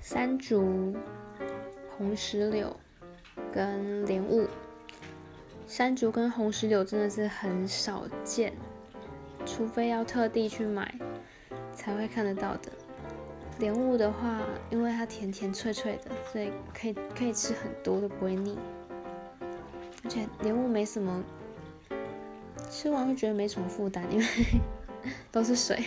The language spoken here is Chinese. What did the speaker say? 山竹、红石榴跟莲雾。山竹跟红石榴真的是很少见，除非要特地去买才会看得到的。莲雾的话，因为它甜甜脆脆的，所以可以吃很多都不会腻。而且莲雾没什么，吃完会觉得没什么负担，因为都是水。